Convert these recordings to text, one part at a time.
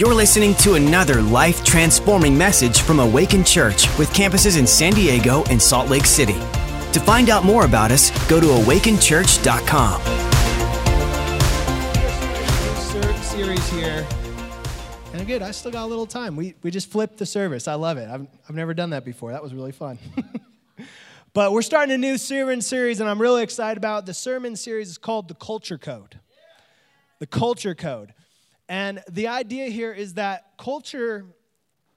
You're listening to another life-transforming message from Awaken Church with campuses in San Diego and Salt Lake City. To find out more about us, go to awakenchurch.com. Series here, and good. I still got a little time. We just flipped the service. I love it. I've never done that before. That was really fun. But we're starting a new sermon series, and I'm really excited about it. The sermon series is called The Culture Code. The Culture Code. And the idea here is that culture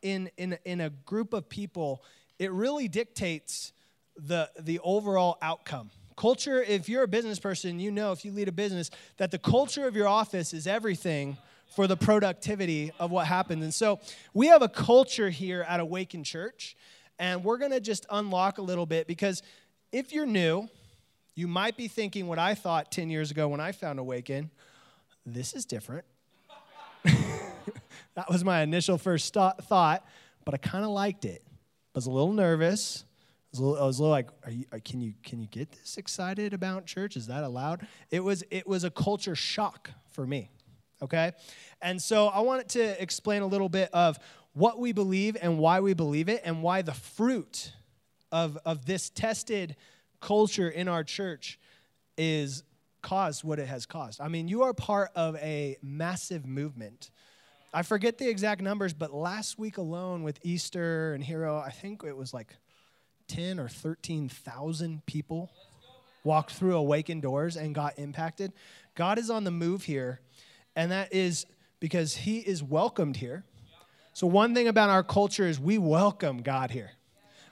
in a group of people, it really dictates the overall outcome. Culture, if you're a business person, you know if you lead a business that the culture of your office is everything for the productivity of what happens. And so we have a culture here at Awaken Church, and we're going to just unlock a little bit, because if you're new, you might be thinking what I thought 10 years ago when I found Awaken, this is different. That was my initial first thought, but I kind of liked it. I was a little nervous. I was a little like, can you get this excited about church? Is that allowed? It was a culture shock for me, okay? And so I wanted to explain a little bit of what we believe and why we believe it, and why the fruit of this tested culture in our church is caused what it has caused. I mean, you are part of a massive movement. I forget the exact numbers, but last week alone with Easter and Hero, I think it was like 10 or 13,000 people walked through Awaken doors and got impacted. God is on the move here, and that is because he is welcomed here. So one thing about our culture is we welcome God here.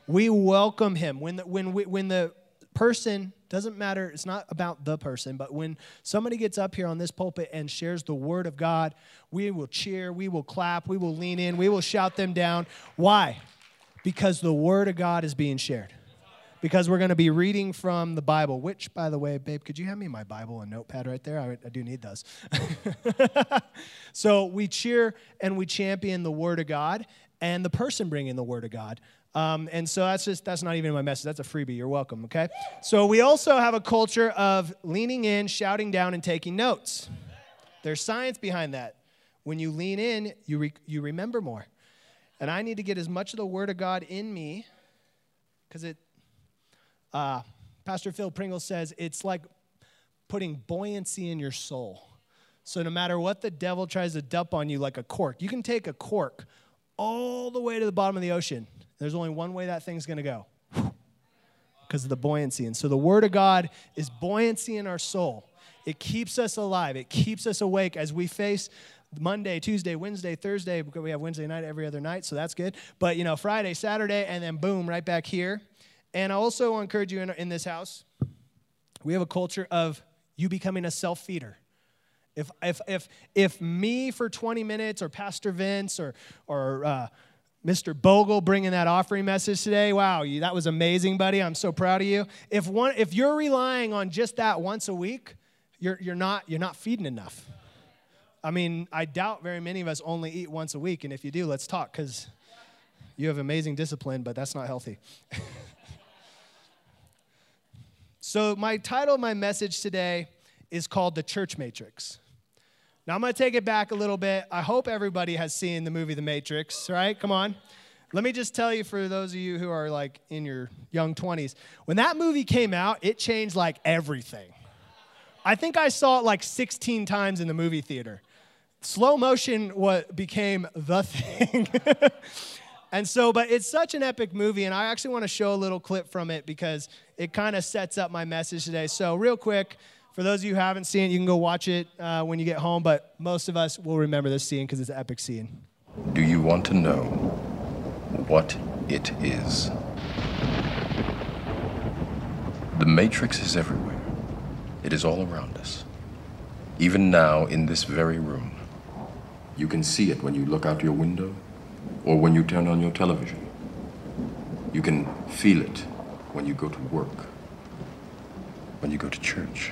We welcome him. When the person, doesn't matter, it's not about the person, but when somebody gets up here on this pulpit and shares the word of God, we will cheer, we will clap, we will lean in, we will shout them down. Why? Because the word of God is being shared. Because we're going to be reading from the Bible, which, by the way, babe, could you hand me my Bible and notepad right there? I do need those. So we cheer and we champion the word of God and the person bringing the word of God. And so that's not even my message. That's a freebie. You're welcome, okay? So we also have a culture of leaning in, shouting down, and taking notes. There's science behind that. When you lean in, you remember more. And I need to get as much of the word of God in me, because Pastor Phil Pringle says it's like putting buoyancy in your soul. So no matter what the devil tries to dump on you like a cork, you can take a cork all the way to the bottom of the ocean. There's only one way that thing's going to go, because of the buoyancy. And so the word of God is buoyancy in our soul. It keeps us alive. It keeps us awake as we face Monday, Tuesday, Wednesday, Thursday, because we have Wednesday night every other night, so that's good. But, you know, Friday, Saturday, and then boom, right back here. And I also encourage you in this house, we have a culture of you becoming a self-feeder. If me for 20 minutes, or Pastor Vince, or Mr. Bogle bringing that offering message today, wow, that was amazing, buddy. I'm so proud of you. If you're relying on just that once a week, you're not feeding enough. I mean, I doubt very many of us only eat once a week, and if you do, let's talk, because you have amazing discipline, but that's not healthy. So my title of my message today is called The Church Matrix. Now, I'm going to take it back a little bit. I hope everybody has seen the movie The Matrix, right? Come on. Let me just tell you, for those of you who are, like, in your young 20s, when that movie came out, it changed, like, everything. I think I saw it, like, 16 times in the movie theater. Slow motion became the thing. And so, but it's such an epic movie, and I actually want to show a little clip from it, because it kind of sets up my message today. So real quick, for those of you who haven't seen it, you can go watch it when you get home, but most of us will remember this scene because it's an epic scene. Do you want to know what it is? The Matrix is everywhere. It is all around us. Even now, in this very room. You can see it when you look out your window, or when you turn on your television. You can feel it when you go to work, when you go to church,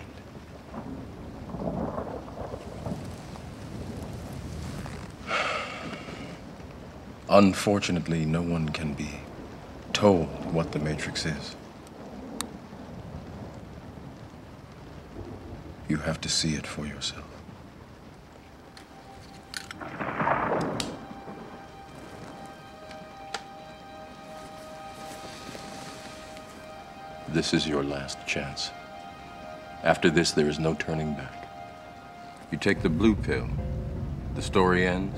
Unfortunately, no one can be told what the Matrix is. You have to see it for yourself. This is your last chance. After this, there is no turning back. You take the blue pill, the story ends.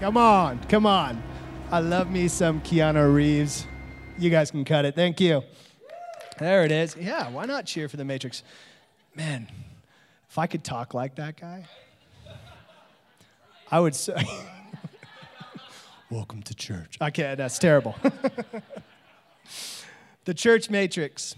Come on, come on. I love me some Keanu Reeves. You guys can cut it. Thank you. There it is. Yeah, why not cheer for The Matrix? Man, if I could talk like that guy, I would say, welcome to church. I can't, that's terrible. The Church Matrix.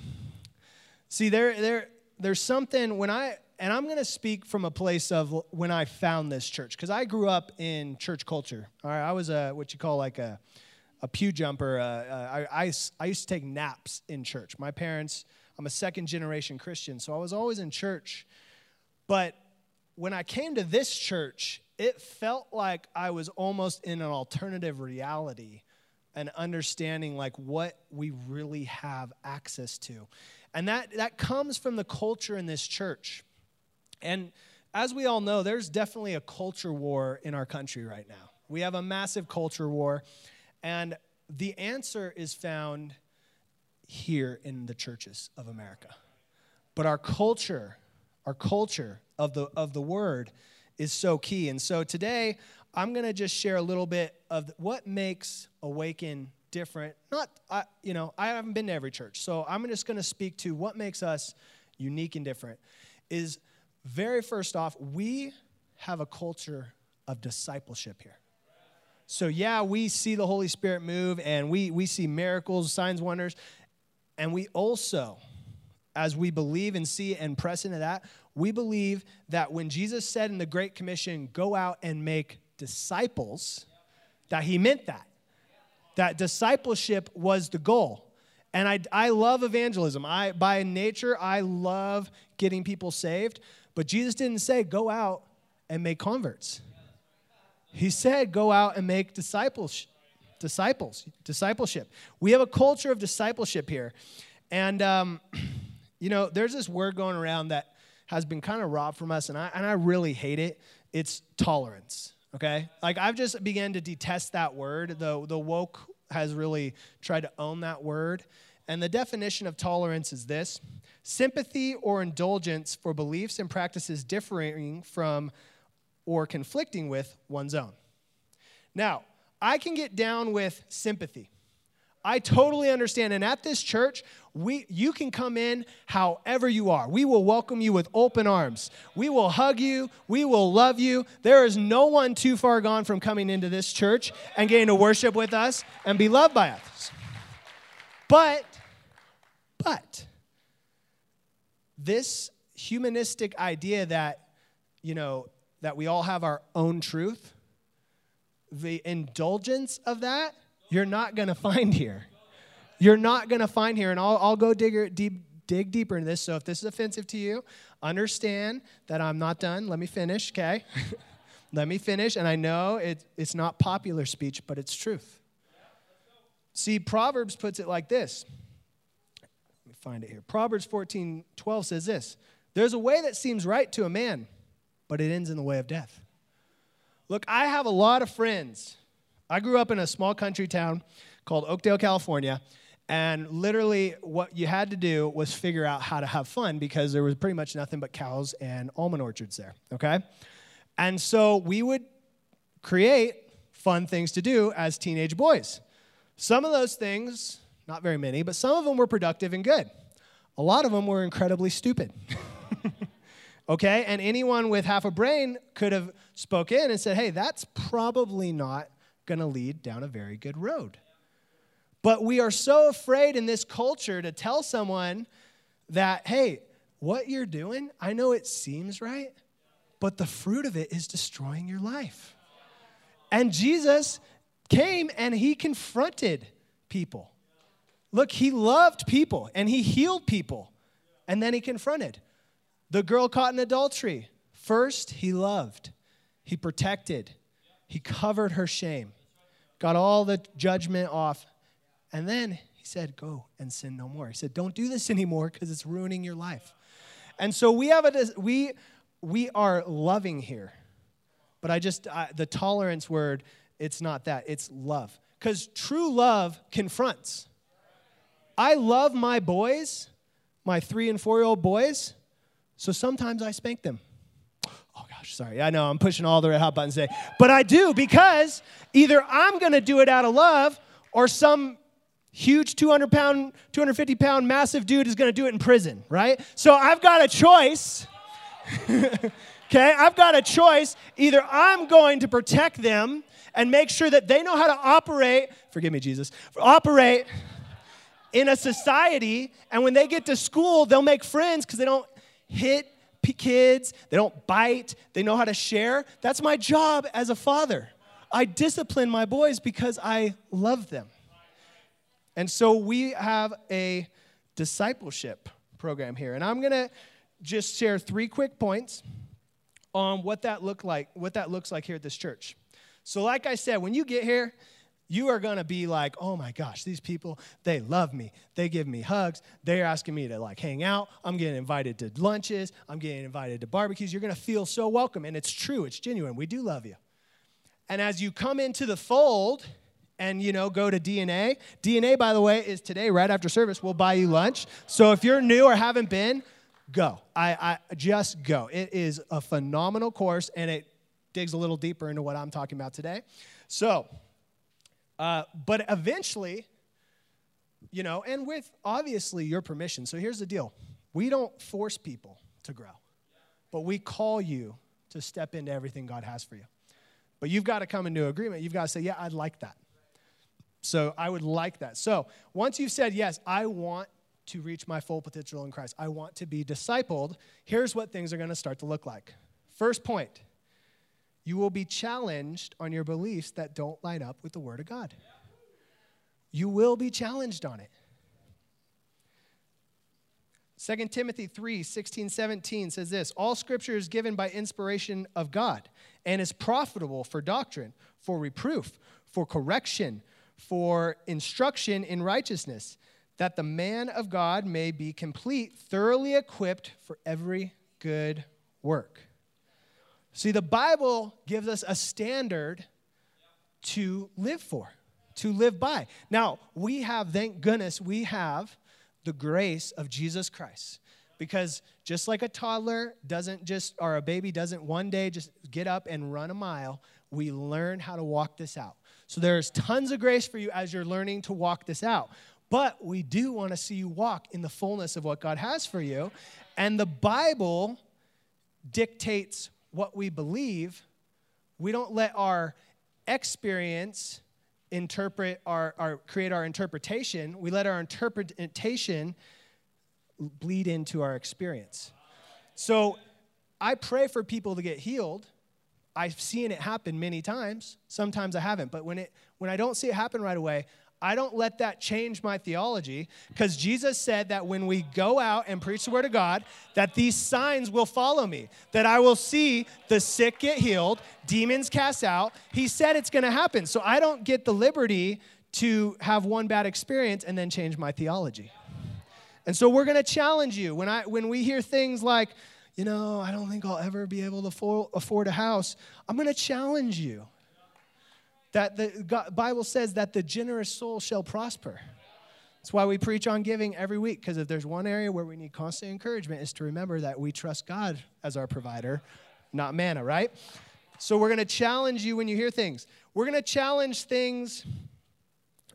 See, there's something when and I'm going to speak from a place of when I found this church, because I grew up in church culture. All right, I was what you call like a pew jumper. I used to take naps in church. My parents, I'm a second-generation Christian, so I was always in church. But when I came to this church, it felt like I was almost in an alternative reality and understanding like what we really have access to. And that comes from the culture in this church. And as we all know, there's definitely a culture war in our country right now. We have a massive culture war, and the answer is found here in the churches of America. But our culture of the word is so key. And so today, I'm going to just share a little bit of what makes Awaken different. I haven't been to every church, so I'm just going to speak to what makes us unique and different is. Very first off, we have a culture of discipleship here. So yeah, we see the Holy Spirit move, and we see miracles, signs, wonders. And we also, as we believe and see and press into that, we believe that when Jesus said in the Great Commission, go out and make disciples, that he meant that. That discipleship was the goal. And I love evangelism. By nature, I love getting people saved. But Jesus didn't say, go out and make converts. He said, go out and make discipleship. We have a culture of discipleship here. And, there's this word going around that has been kind of robbed from us, and I really hate it. It's tolerance, okay? Like, I've just began to detest that word. The woke has really tried to own that word. And the definition of tolerance is this: sympathy or indulgence for beliefs and practices differing from or conflicting with one's own. Now, I can get down with sympathy. I totally understand. And at this church, you can come in however you are. We will welcome you with open arms. We will hug you. We will love you. There is no one too far gone from coming into this church and getting to worship with us and be loved by us. But this humanistic idea that, that we all have our own truth, the indulgence of that, you're not going to find here. You're not going to find here. And I'll go dig deeper into this. So if this is offensive to you, understand that I'm not done. Let me finish, okay? Let me finish. And I know it's not popular speech, but it's truth. See, Proverbs puts it like this. Let me find it here. Proverbs 14:12 says this: there's a way that seems right to a man, but it ends in the way of death. Look, I have a lot of friends. I grew up in a small country town called Oakdale, California, and literally what you had to do was figure out how to have fun because there was pretty much nothing but cows and almond orchards there, okay? And so we would create fun things to do as teenage boys. Some of those things, not very many, but some of them were productive and good. A lot of them were incredibly stupid. Okay? And anyone with half a brain could have spoke in and said, hey, that's probably not going to lead down a very good road. But we are so afraid in this culture to tell someone that, hey, what you're doing, I know it seems right, but the fruit of it is destroying your life. And Jesus came and he confronted people. Look, he loved people and he healed people. And then he confronted. The girl caught in adultery. First, he loved. He protected. He covered her shame. Got all the judgment off. And then he said, go and sin no more. He said, don't do this anymore because it's ruining your life. And so we have a we are loving here. But the tolerance word, it's not that. It's love. Because true love confronts. I love my boys, my 3- and 4-year-old boys, so sometimes I spank them. Oh, gosh, sorry. I know I'm pushing all the red hot buttons today. But I do, because either I'm going to do it out of love or some huge 200-pound, 250-pound massive dude is going to do it in prison, right? So I've got a choice. Okay? I've got a choice. Either I'm going to protect them and make sure that they know how to operate. Forgive me, Jesus. Operate in a society, and when they get to school, they'll make friends because they don't hit kids, they don't bite, they know how to share. That's my job as a father. I discipline my boys because I love them. And so we have a discipleship program here, and I'm going to just share 3 quick points on what that looks like here at this church. So like I said, when you get here, you are going to be like, oh, my gosh, these people, they love me. They give me hugs. They're asking me to, like, hang out. I'm getting invited to lunches. I'm getting invited to barbecues. You're going to feel so welcome, and it's true. It's genuine. We do love you. And as you come into the fold and, you know, go to DNA, DNA, by the way, is today right after service. We'll buy you lunch. So if you're new or haven't been, go. I just go. It is a phenomenal course, and it digs a little deeper into what I'm talking about today. So but eventually, you know, and with obviously your permission. So here's the deal. We don't force people to grow, but we call you to step into everything God has for you. But you've got to come into agreement. You've got to say, yeah, I'd like that. So I would like that. So once you've said, yes, I want to reach my full potential in Christ, I want to be discipled, here's what things are going to start to look like. First point. You will be challenged on your beliefs that don't line up with the Word of God. You will be challenged on it. 2 Timothy 3:16-17 says this, all Scripture is given by inspiration of God and is profitable for doctrine, for reproof, for correction, for instruction in righteousness, that the man of God may be complete, thoroughly equipped for every good work. See, the Bible gives us a standard to live for, to live by. Now, we have, thank goodness, we have the grace of Jesus Christ. Because just like a toddler doesn't just, or a baby doesn't one day just get up and run a mile, we learn how to walk this out. So there's tons of grace for you as you're learning to walk this out. But we do want to see you walk in the fullness of what God has for you. And the Bible dictates what we believe. We don't let our experience interpret our create our interpretation. We let our interpretation bleed into our experience. So I pray for people to get healed. I've seen it happen many times. Sometimes I haven't. But when I don't see it happen right away, I don't let that change my theology, because Jesus said that when we go out and preach the Word of God, that these signs will follow me, that I will see the sick get healed, demons cast out. He said it's going to happen. So I don't get the liberty to have one bad experience and then change my theology. And so we're going to challenge you. When we hear things like, you know, I don't think I'll ever be able to afford a house, I'm going to challenge you. That the Bible says that the generous soul shall prosper. That's why we preach on giving every week, because if there's one area where we need constant encouragement, is to remember that we trust God as our provider, not manna, right? So we're going to challenge you when you hear things. We're going to challenge things.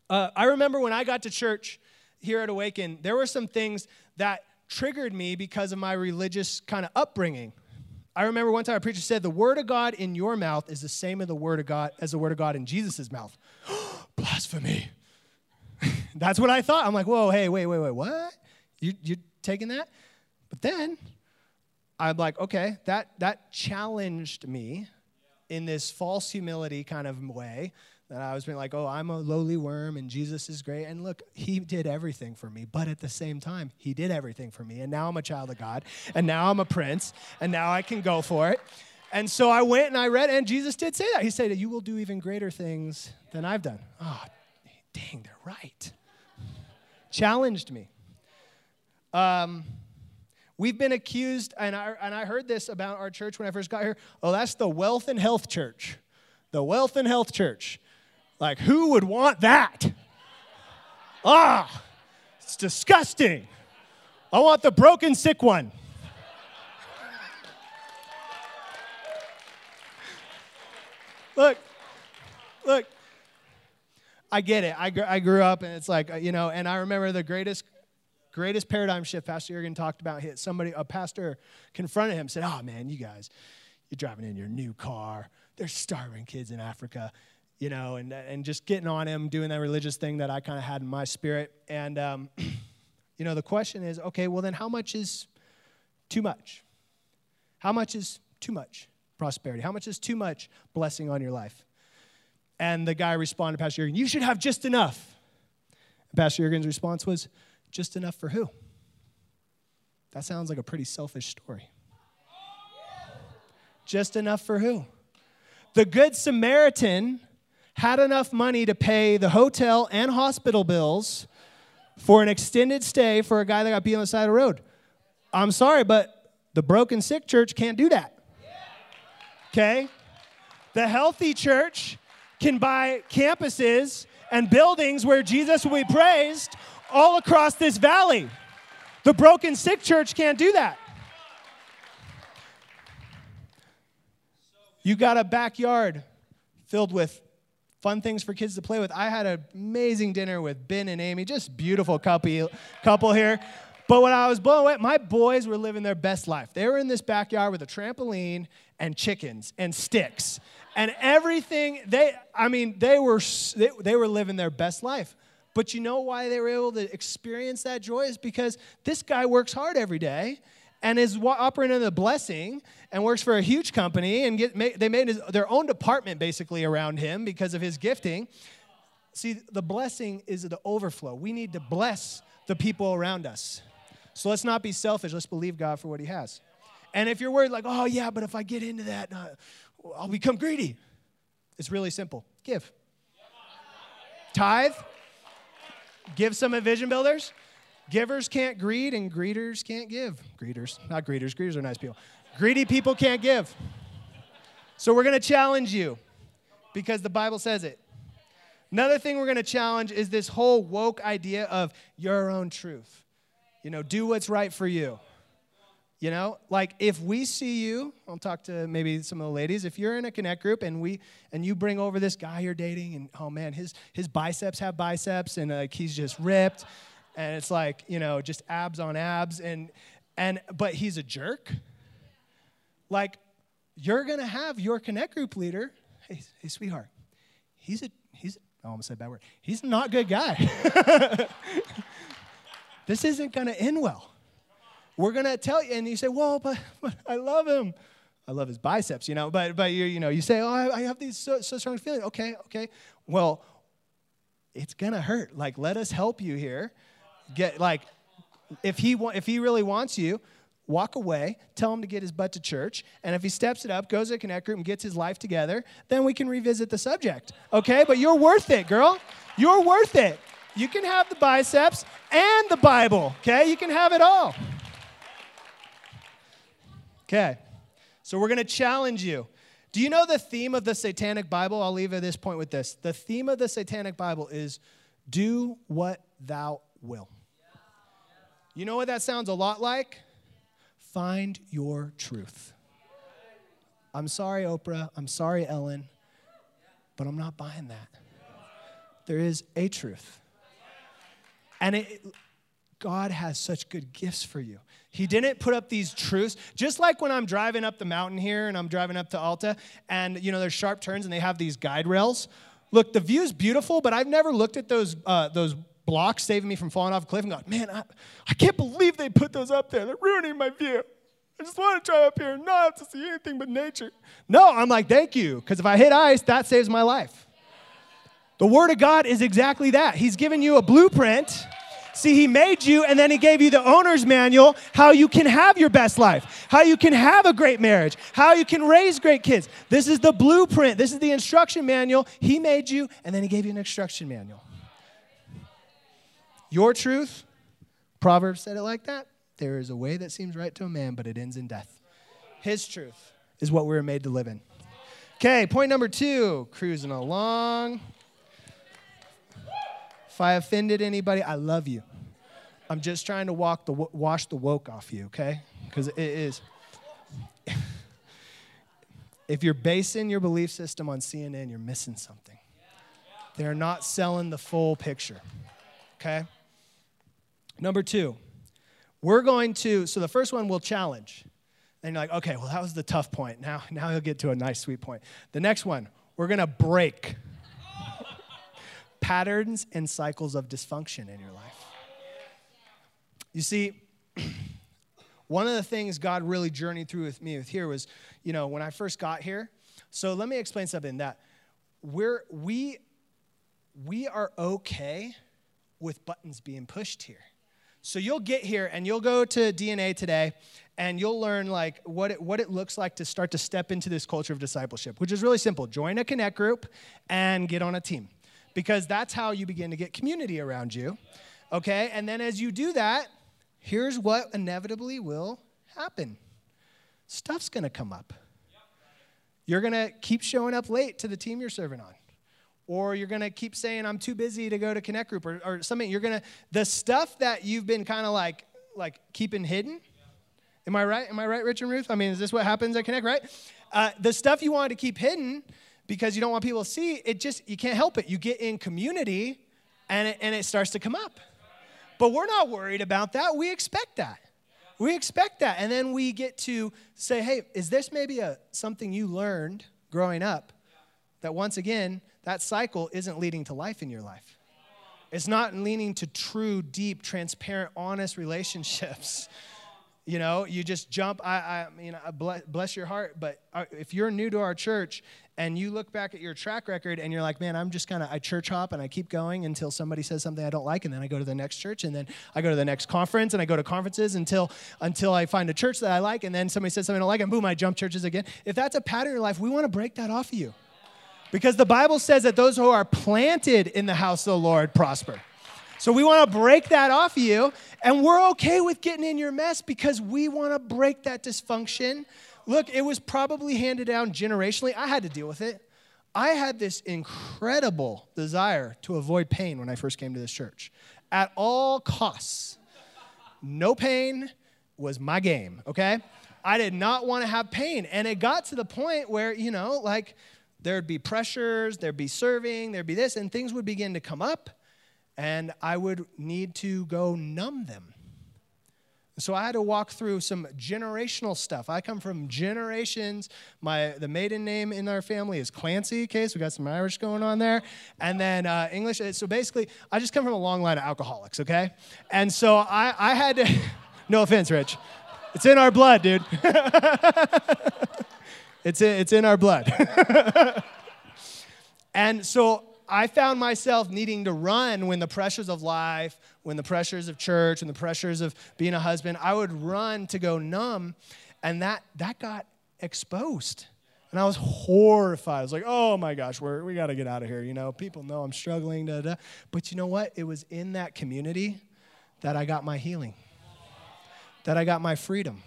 I remember when I got to church here at Awaken, there were some things that triggered me because of my religious kind of upbringing. I remember one time a preacher said, the word of God in your mouth is the same as the word of God, in Jesus' mouth. Blasphemy. That's what I thought. I'm like, whoa, hey, wait, what? You're taking that? But then I'm like, okay, that challenged me in this false humility kind of way that I was being like, oh, I'm a lowly worm and Jesus is great. And look, he did everything for me. But at the same time, he did everything for me. And now I'm a child of God. And now I'm a prince. And now I can go for it. And so I went and I read, and Jesus did say that. He said, you will do even greater things than I've done. Oh, dang, they're right. Challenged me. We've been accused, and I heard this about our church when I first got here. Oh, that's the wealth and health church. The wealth and health church. Like, who would want that? Ah, it's disgusting. I want the broken, sick one. Look. I get it. I grew up, and it's like, you know, and I remember the greatest paradigm shift Pastor Jurgen talked about. A pastor confronted him, said, oh, man, you guys, you're driving in your new car. They're starving kids in Africa, you know, and just getting on him, doing that religious thing that I kind of had in my spirit. And, you know, the question is, okay, well, then how much is too much? How much is too much prosperity? How much is too much blessing on your life? And the guy responded, Pastor Jurgen, you should have just enough. And Pastor Jurgen's response was, just enough for who? That sounds like a pretty selfish story. Just enough for who? The Good Samaritan had enough money to pay the hotel and hospital bills for an extended stay for a guy that got beat on the side of the road. I'm sorry, but the broken sick church can't do that. Okay? The healthy church can buy campuses and buildings where Jesus will be praised all across this valley. The broken sick church can't do that. You got a backyard filled with fun things for kids to play with. I had an amazing dinner with Ben and Amy, just beautiful couple here. But when I was blown away, my boys were living their best life. They were in this backyard with a trampoline and chickens and sticks and everything. They were living their best life. But you know why they were able to experience that joy is because this guy works hard every day and is operating in the blessing and works for a huge company and they made their own department basically around him because of his gifting. See, the blessing is the overflow. We need to bless the people around us. So let's not be selfish. Let's believe God for what he has. And if you're worried like, oh, yeah, but if I get into that, I'll become greedy. It's really simple. Give. Tithe. Give some at Vision Builders. Givers can't greed and greeters can't give. Greeters, not greeters. Greeters are nice people. Greedy people can't give. So we're going to challenge you because the Bible says it. Another thing we're going to challenge is this whole woke idea of your own truth. You know, do what's right for you. You know, like if we see you, I'll talk to maybe some of the ladies. If you're in a connect group and you bring over this guy you're dating, and oh man, his biceps have biceps, and like he's just ripped, and it's like, you know, just abs on abs, but he's a jerk. Like, you're gonna have your connect group leader. Hey sweetheart, I almost said a bad word. He's not a good guy. This isn't gonna end well. We're going to tell you, and you say, well, but I love him. I love his biceps, you know, but you know, you say, oh, I have these so strong feelings. Okay. Well, it's going to hurt. Like, let us help you here. Get, like, if he really wants you, walk away, tell him to get his butt to church, and if he steps it up, goes to a connect group and gets his life together, then we can revisit the subject, okay? But you're worth it, girl. You're worth it. You can have the biceps and the Bible, okay? You can have it all. Okay, so we're going to challenge you. Do you know the theme of the Satanic Bible? I'll leave at this point with this. The theme of the Satanic Bible is, do what thou will. You know what that sounds a lot like? Find your truth. I'm sorry, Oprah. I'm sorry, Ellen. But I'm not buying that. There is a truth. And God has such good gifts for you. He didn't put up these truths. Just like when I'm driving up the mountain here and I'm driving up to Alta and, you know, there's sharp turns and they have these guide rails. Look, the view's beautiful, but I've never looked at those blocks saving me from falling off a cliff and going, man, I can't believe they put those up there. They're ruining my view. I just want to drive up here and not have to see anything but nature. No, I'm like, thank you, because if I hit ice, that saves my life. The Word of God is exactly that. He's given you a blueprint. See, He made you, and then He gave you the owner's manual, how you can have your best life, how you can have a great marriage, how you can raise great kids. This is the blueprint. This is the instruction manual. He made you, and then He gave you an instruction manual. Your truth, Proverbs said it like that. There is a way that seems right to a man, but it ends in death. His truth is what we were made to live in. Okay, point number 2, cruising along. If I offended anybody, I love you. I'm just trying to wash the woke off you, okay? Because it is. If you're basing your belief system on CNN, you're missing something. They're not selling the full picture, okay? Number 2, we're going to, so the first one we'll challenge. And you're like, okay, well, that was the tough point. Now he'll get to a nice, sweet point. The next one, we're going to break patterns and cycles of dysfunction in your life. You see, one of the things God really journeyed through with me here was, you know, when I first got here. So let me explain something that we are okay with buttons being pushed here. So you'll get here and you'll go to DNA today and you'll learn like what it looks like to start to step into this culture of discipleship, which is really simple. Join a connect group and get on a team. Because that's how you begin to get community around you, okay? And then as you do that, here's what inevitably will happen. Stuff's going to come up. You're going to keep showing up late to the team you're serving on. Or you're going to keep saying, I'm too busy to go to Connect Group or something. You're going to, the stuff that you've been kind of like keeping hidden. Am I right? Am I right, Rich and Ruth? I mean, is this what happens at Connect, right? The stuff you wanted to keep hidden because you don't want people to see, it just, you can't help it. You get in community, and it starts to come up. But we're not worried about that. We expect that. We expect that. And then we get to say, hey, is this maybe something you learned growing up that, once again, that cycle isn't leading to life in your life? It's not leading to true, deep, transparent, honest relationships. You know, you just jump. I mean, bless your heart. But if you're new to our church and you look back at your track record and you're like, man, I'm just kind of, I church hop and I keep going until somebody says something I don't like. And then I go to the next church and then I go to the next conference and I go to conferences until I find a church that I like. And then somebody says something I don't like and boom, I jump churches again. If that's a pattern in your life, we want to break that off of you. Because the Bible says that those who are planted in the house of the Lord prosper. So we want to break that off of you, and we're okay with getting in your mess because we want to break that dysfunction. Look, it was probably handed down generationally. I had to deal with it. I had this incredible desire to avoid pain when I first came to this church at all costs. No pain was my game, okay? I did not want to have pain, and it got to the point where, you know, like there'd be pressures, there'd be serving, there'd be this, and things would begin to come up. And I would need to go numb them. So I had to walk through some generational stuff. I come from generations. The maiden name in our family is Clancy, okay? So we got some Irish going on there. And then English. So basically, I just come from a long line of alcoholics, okay? And so I had to, no offense, Rich. It's in our blood, dude. It's in our blood. And so I found myself needing to run when the pressures of life, when the pressures of church, and the pressures of being a husband, I would run to go numb, and that got exposed. And I was horrified. I was like, oh, my gosh, we got to get out of here. You know, people know I'm struggling. Da, da. But you know what? It was in that community that I got my healing, that I got my freedom.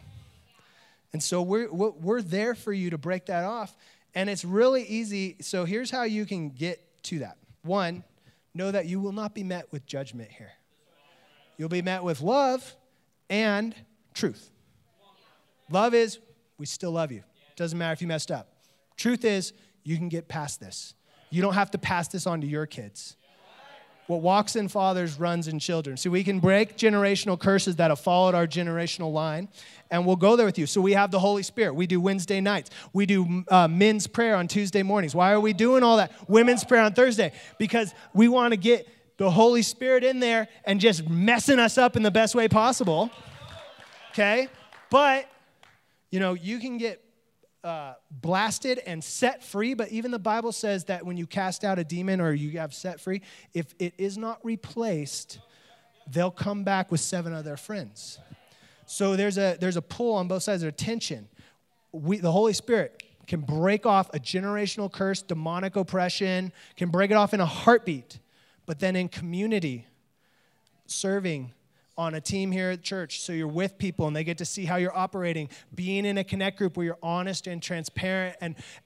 And so we're there for you to break that off, and it's really easy. So here's how you can get to that. One, know that you will not be met with judgment here. You'll be met with love and truth. Love is, we still love you. Doesn't matter if you messed up. Truth is, you can get past this. You don't have to pass this on to your kids. What walks in fathers runs in children. So we can break generational curses that have followed our generational line, and we'll go there with you. So we have the Holy Spirit. We do Wednesday nights. We do men's prayer on Tuesday mornings. Why are we doing all that? Women's prayer on Thursday, because we want to get the Holy Spirit in there and just messing us up in the best way possible, okay? But, you know, you can get blasted and set free, but even the Bible says that when you cast out a demon or you have set free, if it is not replaced, they'll come back with 7 of their friends. So there's a pull on both sides, there's a tension. The Holy Spirit can break off a generational curse, demonic oppression, can break it off in a heartbeat, but then in community, serving on a team here at church, so you're with people and they get to see how you're operating, being in a connect group where you're honest and transparent,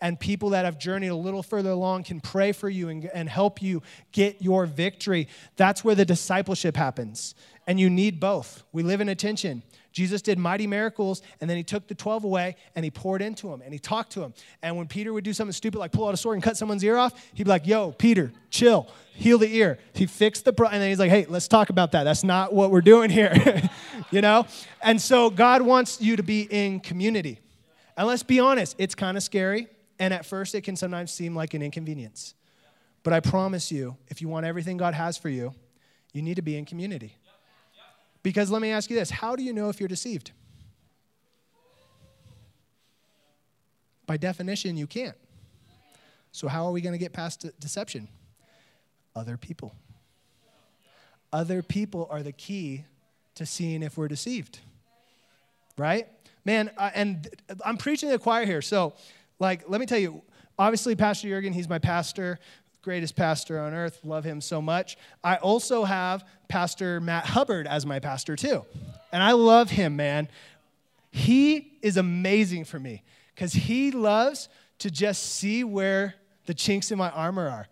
and people that have journeyed a little further along can pray for you and help you get your victory. That's where the discipleship happens, and you need both. We live in a tension. Jesus did mighty miracles, and then he took the 12 away, and he poured into them, and he talked to them. And when Peter would do something stupid, like pull out a sword and cut someone's ear off, he'd be like, yo, Peter, chill, heal the ear. He fixed the problem, and then he's like, hey, let's talk about that. That's not what we're doing here, you know? And so God wants you to be in community. And let's be honest, it's kind of scary, and at first it can sometimes seem like an inconvenience. But I promise you, if you want everything God has for you, you need to be in community. Because let me ask you this, how do you know if you're deceived? By definition, you can't. So how are we going to get past deception? Other people. Other people are the key to seeing if we're deceived, right? Man, and I'm preaching to the choir here, so like, let me tell you, obviously Pastor Jurgen, he's my pastor, greatest pastor on earth, love him so much. I also have Pastor Matt Hubbard as my pastor too, and I love him, man. He is amazing for me because he loves to just see where the chinks in my armor are.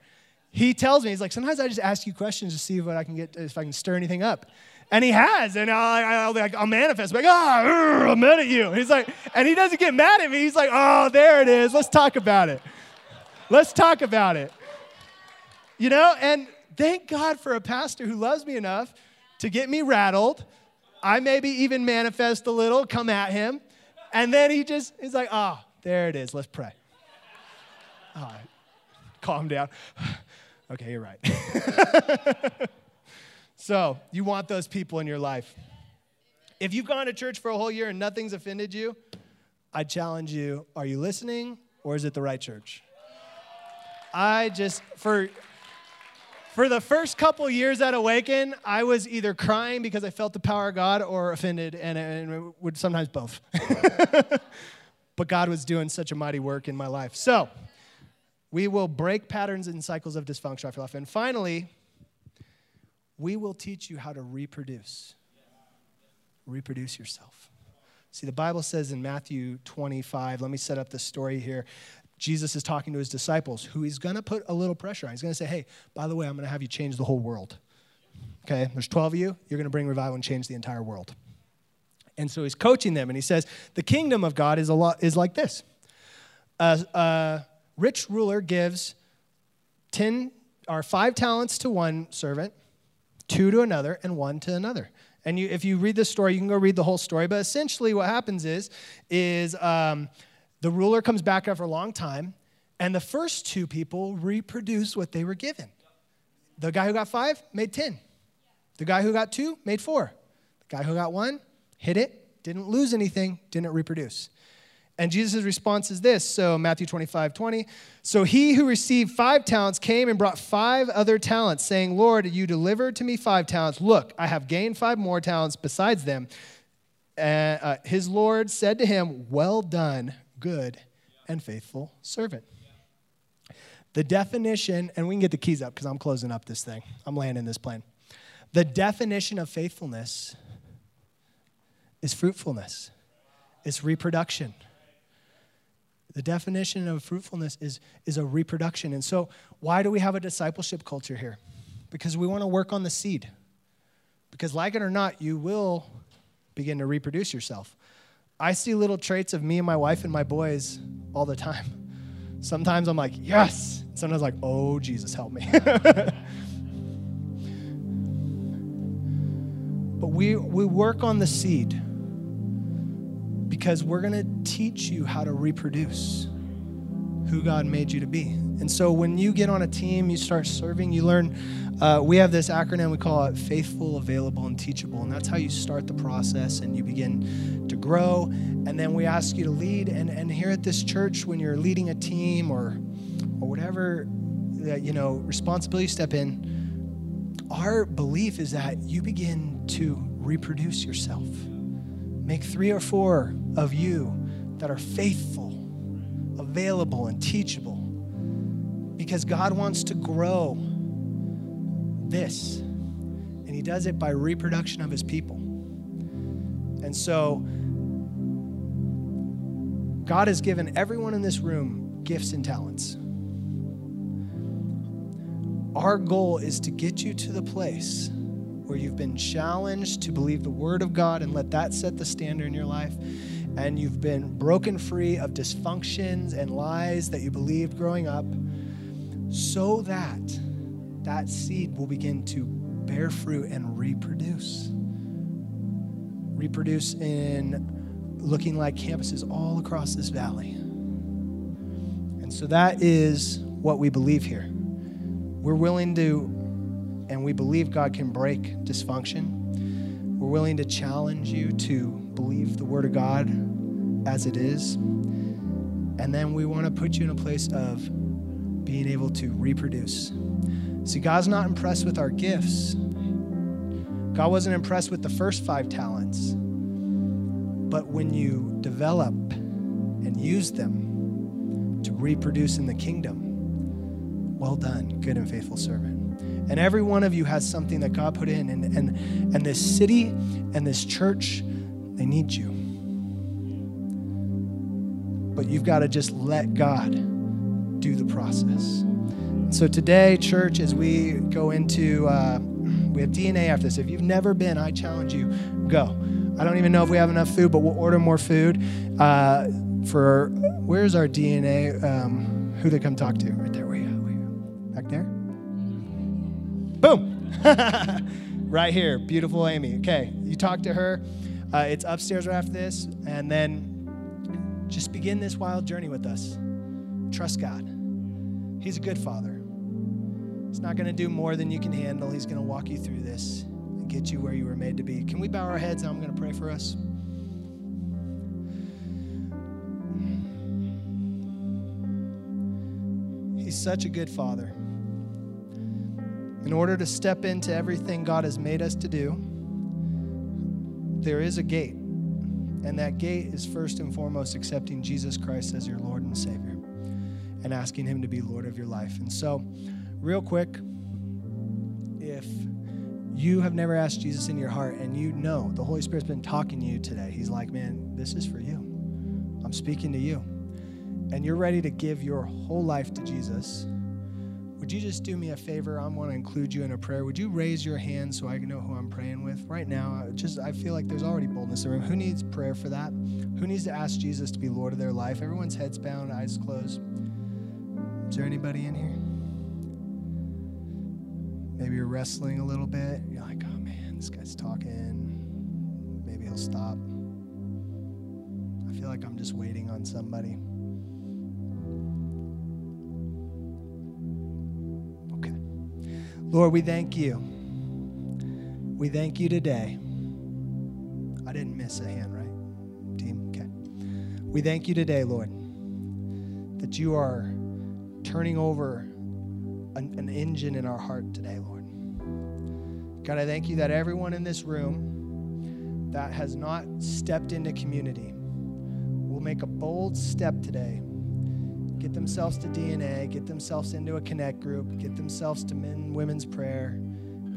He tells me, he's like, sometimes I just ask you questions to see what I can get, if I can stir anything up. And he has, and I'll manifest. I'm like, I'm mad at you. He's like, and he doesn't get mad at me. He's like, oh, there it is. Let's talk about it. Let's talk about it. You know, and thank God for a pastor who loves me enough to get me rattled. I maybe even manifest a little, come at him. And then he just is like, ah, oh, there it is. Let's pray. All right. Calm down. Okay, you're right. So you want those people in your life. If you've gone to church for a whole year and nothing's offended you, I challenge you, are you listening or is it the right church? I just, For the first couple years at Awaken, I was either crying because I felt the power of God or offended, and would sometimes both. But God was doing such a mighty work in my life. So we will break patterns and cycles of dysfunction off your life. And finally, we will teach you how to reproduce. Reproduce yourself. See, the Bible says in Matthew 25, let me set up the story here. Jesus is talking to his disciples, who he's going to put a little pressure on. He's going to say, hey, by the way, I'm going to have you change the whole world. Okay, there's 12 of you. You're going to bring revival and change the entire world. And so he's coaching them, and he says, the kingdom of God is like this. A rich ruler gives 5 talents to one servant, 2 to another, and 1 to another. And if you read this story, you can go read the whole story. But essentially what happens is the ruler comes back after a long time, and the first 2 people reproduce what they were given. The guy who got 5 made 10. The guy who got 2 made 4. The guy who got 1 hit it, didn't lose anything, didn't reproduce. And Jesus' response is this, so Matthew 25:20. So he who received 5 talents came and brought 5 other talents, saying, Lord, you delivered to me 5 talents. Look, I have gained 5 more talents besides them. And his Lord said to him, well done, good and faithful servant. The definition, and we can get the keys up because I'm closing up this thing. I'm landing this plane. The definition of faithfulness is fruitfulness. It's reproduction. The definition of fruitfulness is a reproduction. And so why do we have a discipleship culture here? Because we want to work on the seed. Because like it or not, you will begin to reproduce yourself. I see little traits of me and my wife and my boys all the time. Sometimes I'm like, yes. Sometimes I'm like, oh, Jesus, help me. But we work on the seed because we're going to teach you how to reproduce who God made you to be. And so when you get on a team, you start serving, you learn. We have this acronym, we call it faithful, available, and teachable. And that's how you start the process and you begin to grow. And then we ask you to lead. And here at this church, when you're leading a team or whatever, you know, responsibility step in, our belief is that you begin to reproduce yourself. Make 3 or 4 of you that are faithful, available, and teachable, because God wants to grow this, and he does it by reproduction of his people. And so God has given everyone in this room gifts and talents. Our goal is to get you to the place where you've been challenged to believe the word of God and let that set the standard in your life. And you've been broken free of dysfunctions and lies that you believed growing up, so that that seed will begin to bear fruit and reproduce. Reproduce in looking like campuses all across this valley. And so that is what we believe here. We're willing to, and we believe God can break dysfunction. We're willing to challenge you to believe the word of God as it is. And then we want to put you in a place of being able to reproduce. See, God's not impressed with our gifts. God wasn't impressed with the first 5 talents. But when you develop and use them to reproduce in the kingdom, well done, good and faithful servant. And every one of you has something that God put in. And this city and this church, they need you. But you've got to just let God do the process. So today, church, as we go into, we have DNA after this. If you've never been, I challenge you, go. I don't even know if we have enough food, but we'll order more food. For where's our DNA? Who they come talk to? Right there. Back there? Boom. Right here. Beautiful Amy. Okay. You talk to her. It's upstairs right after this. And then just begin this wild journey with us. Trust God. He's a good father. He's not going to do more than you can handle. He's going to walk you through this and get you where you were made to be. Can we bow our heads? I'm going to pray for us. He's such a good father. In order to step into everything God has made us to do, there is a gate. And that gate is first and foremost accepting Jesus Christ as your Lord and Savior and asking him to be Lord of your life. And so, real quick, if you have never asked Jesus in your heart and you know the Holy Spirit's been talking to you today, he's like, man, this is for you. I'm speaking to you. And you're ready to give your whole life to Jesus, would you just do me a favor? I want to include you in a prayer. Would you raise your hand so I can know who I'm praying with? Right now, I feel like there's already boldness in the room. Who needs prayer for that? Who needs to ask Jesus to be Lord of their life? Everyone's heads bowed, eyes closed. Is there anybody in here? Maybe you're wrestling a little bit. You're like, oh man, this guy's talking. Maybe he'll stop. I feel like I'm just waiting on somebody. Lord, we thank you. We thank you today. I didn't miss a hand, right, team? Okay. We thank you today, Lord, that you are turning over an engine in our heart today, Lord. God, I thank you that everyone in this room that has not stepped into community will make a bold step today. Get themselves to DNA, get themselves into a connect group, get themselves to women's prayer,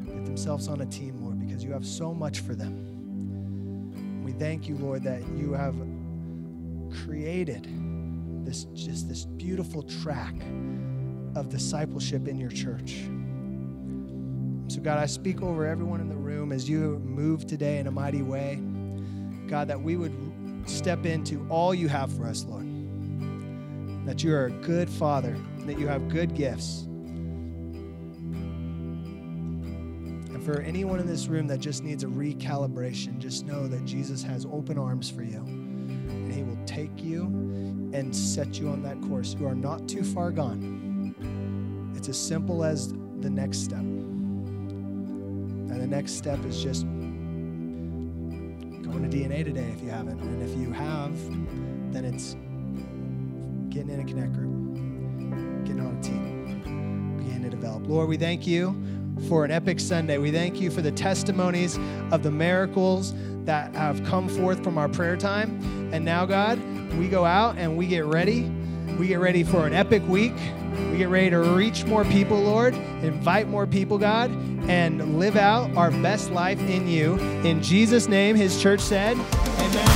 get themselves on a team, Lord, because you have so much for them. We thank you, Lord, that you have created this beautiful track of discipleship in your church. So, God, I speak over everyone in the room as you move today in a mighty way. God, that we would step into all you have for us, Lord. That you are a good Father, and that you have good gifts. And for anyone in this room that just needs a recalibration, just know that Jesus has open arms for you. And he will take you and set you on that course. You are not too far gone. It's as simple as the next step. And the next step is just going to DNA today if you haven't. And if you have, then it's getting in a connect group, getting on a team, beginning to develop. Lord, we thank you for an epic Sunday. We thank you for the testimonies of the miracles that have come forth from our prayer time. And now, God, we go out and we get ready. We get ready for an epic week. We get ready to reach more people, Lord, invite more people, God, and live out our best life in you. In Jesus' name, his church said, amen.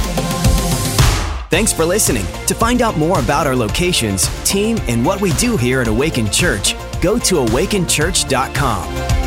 Thanks for listening. To find out more about our locations, team, and what we do here at Awaken Church, go to awakenchurch.com.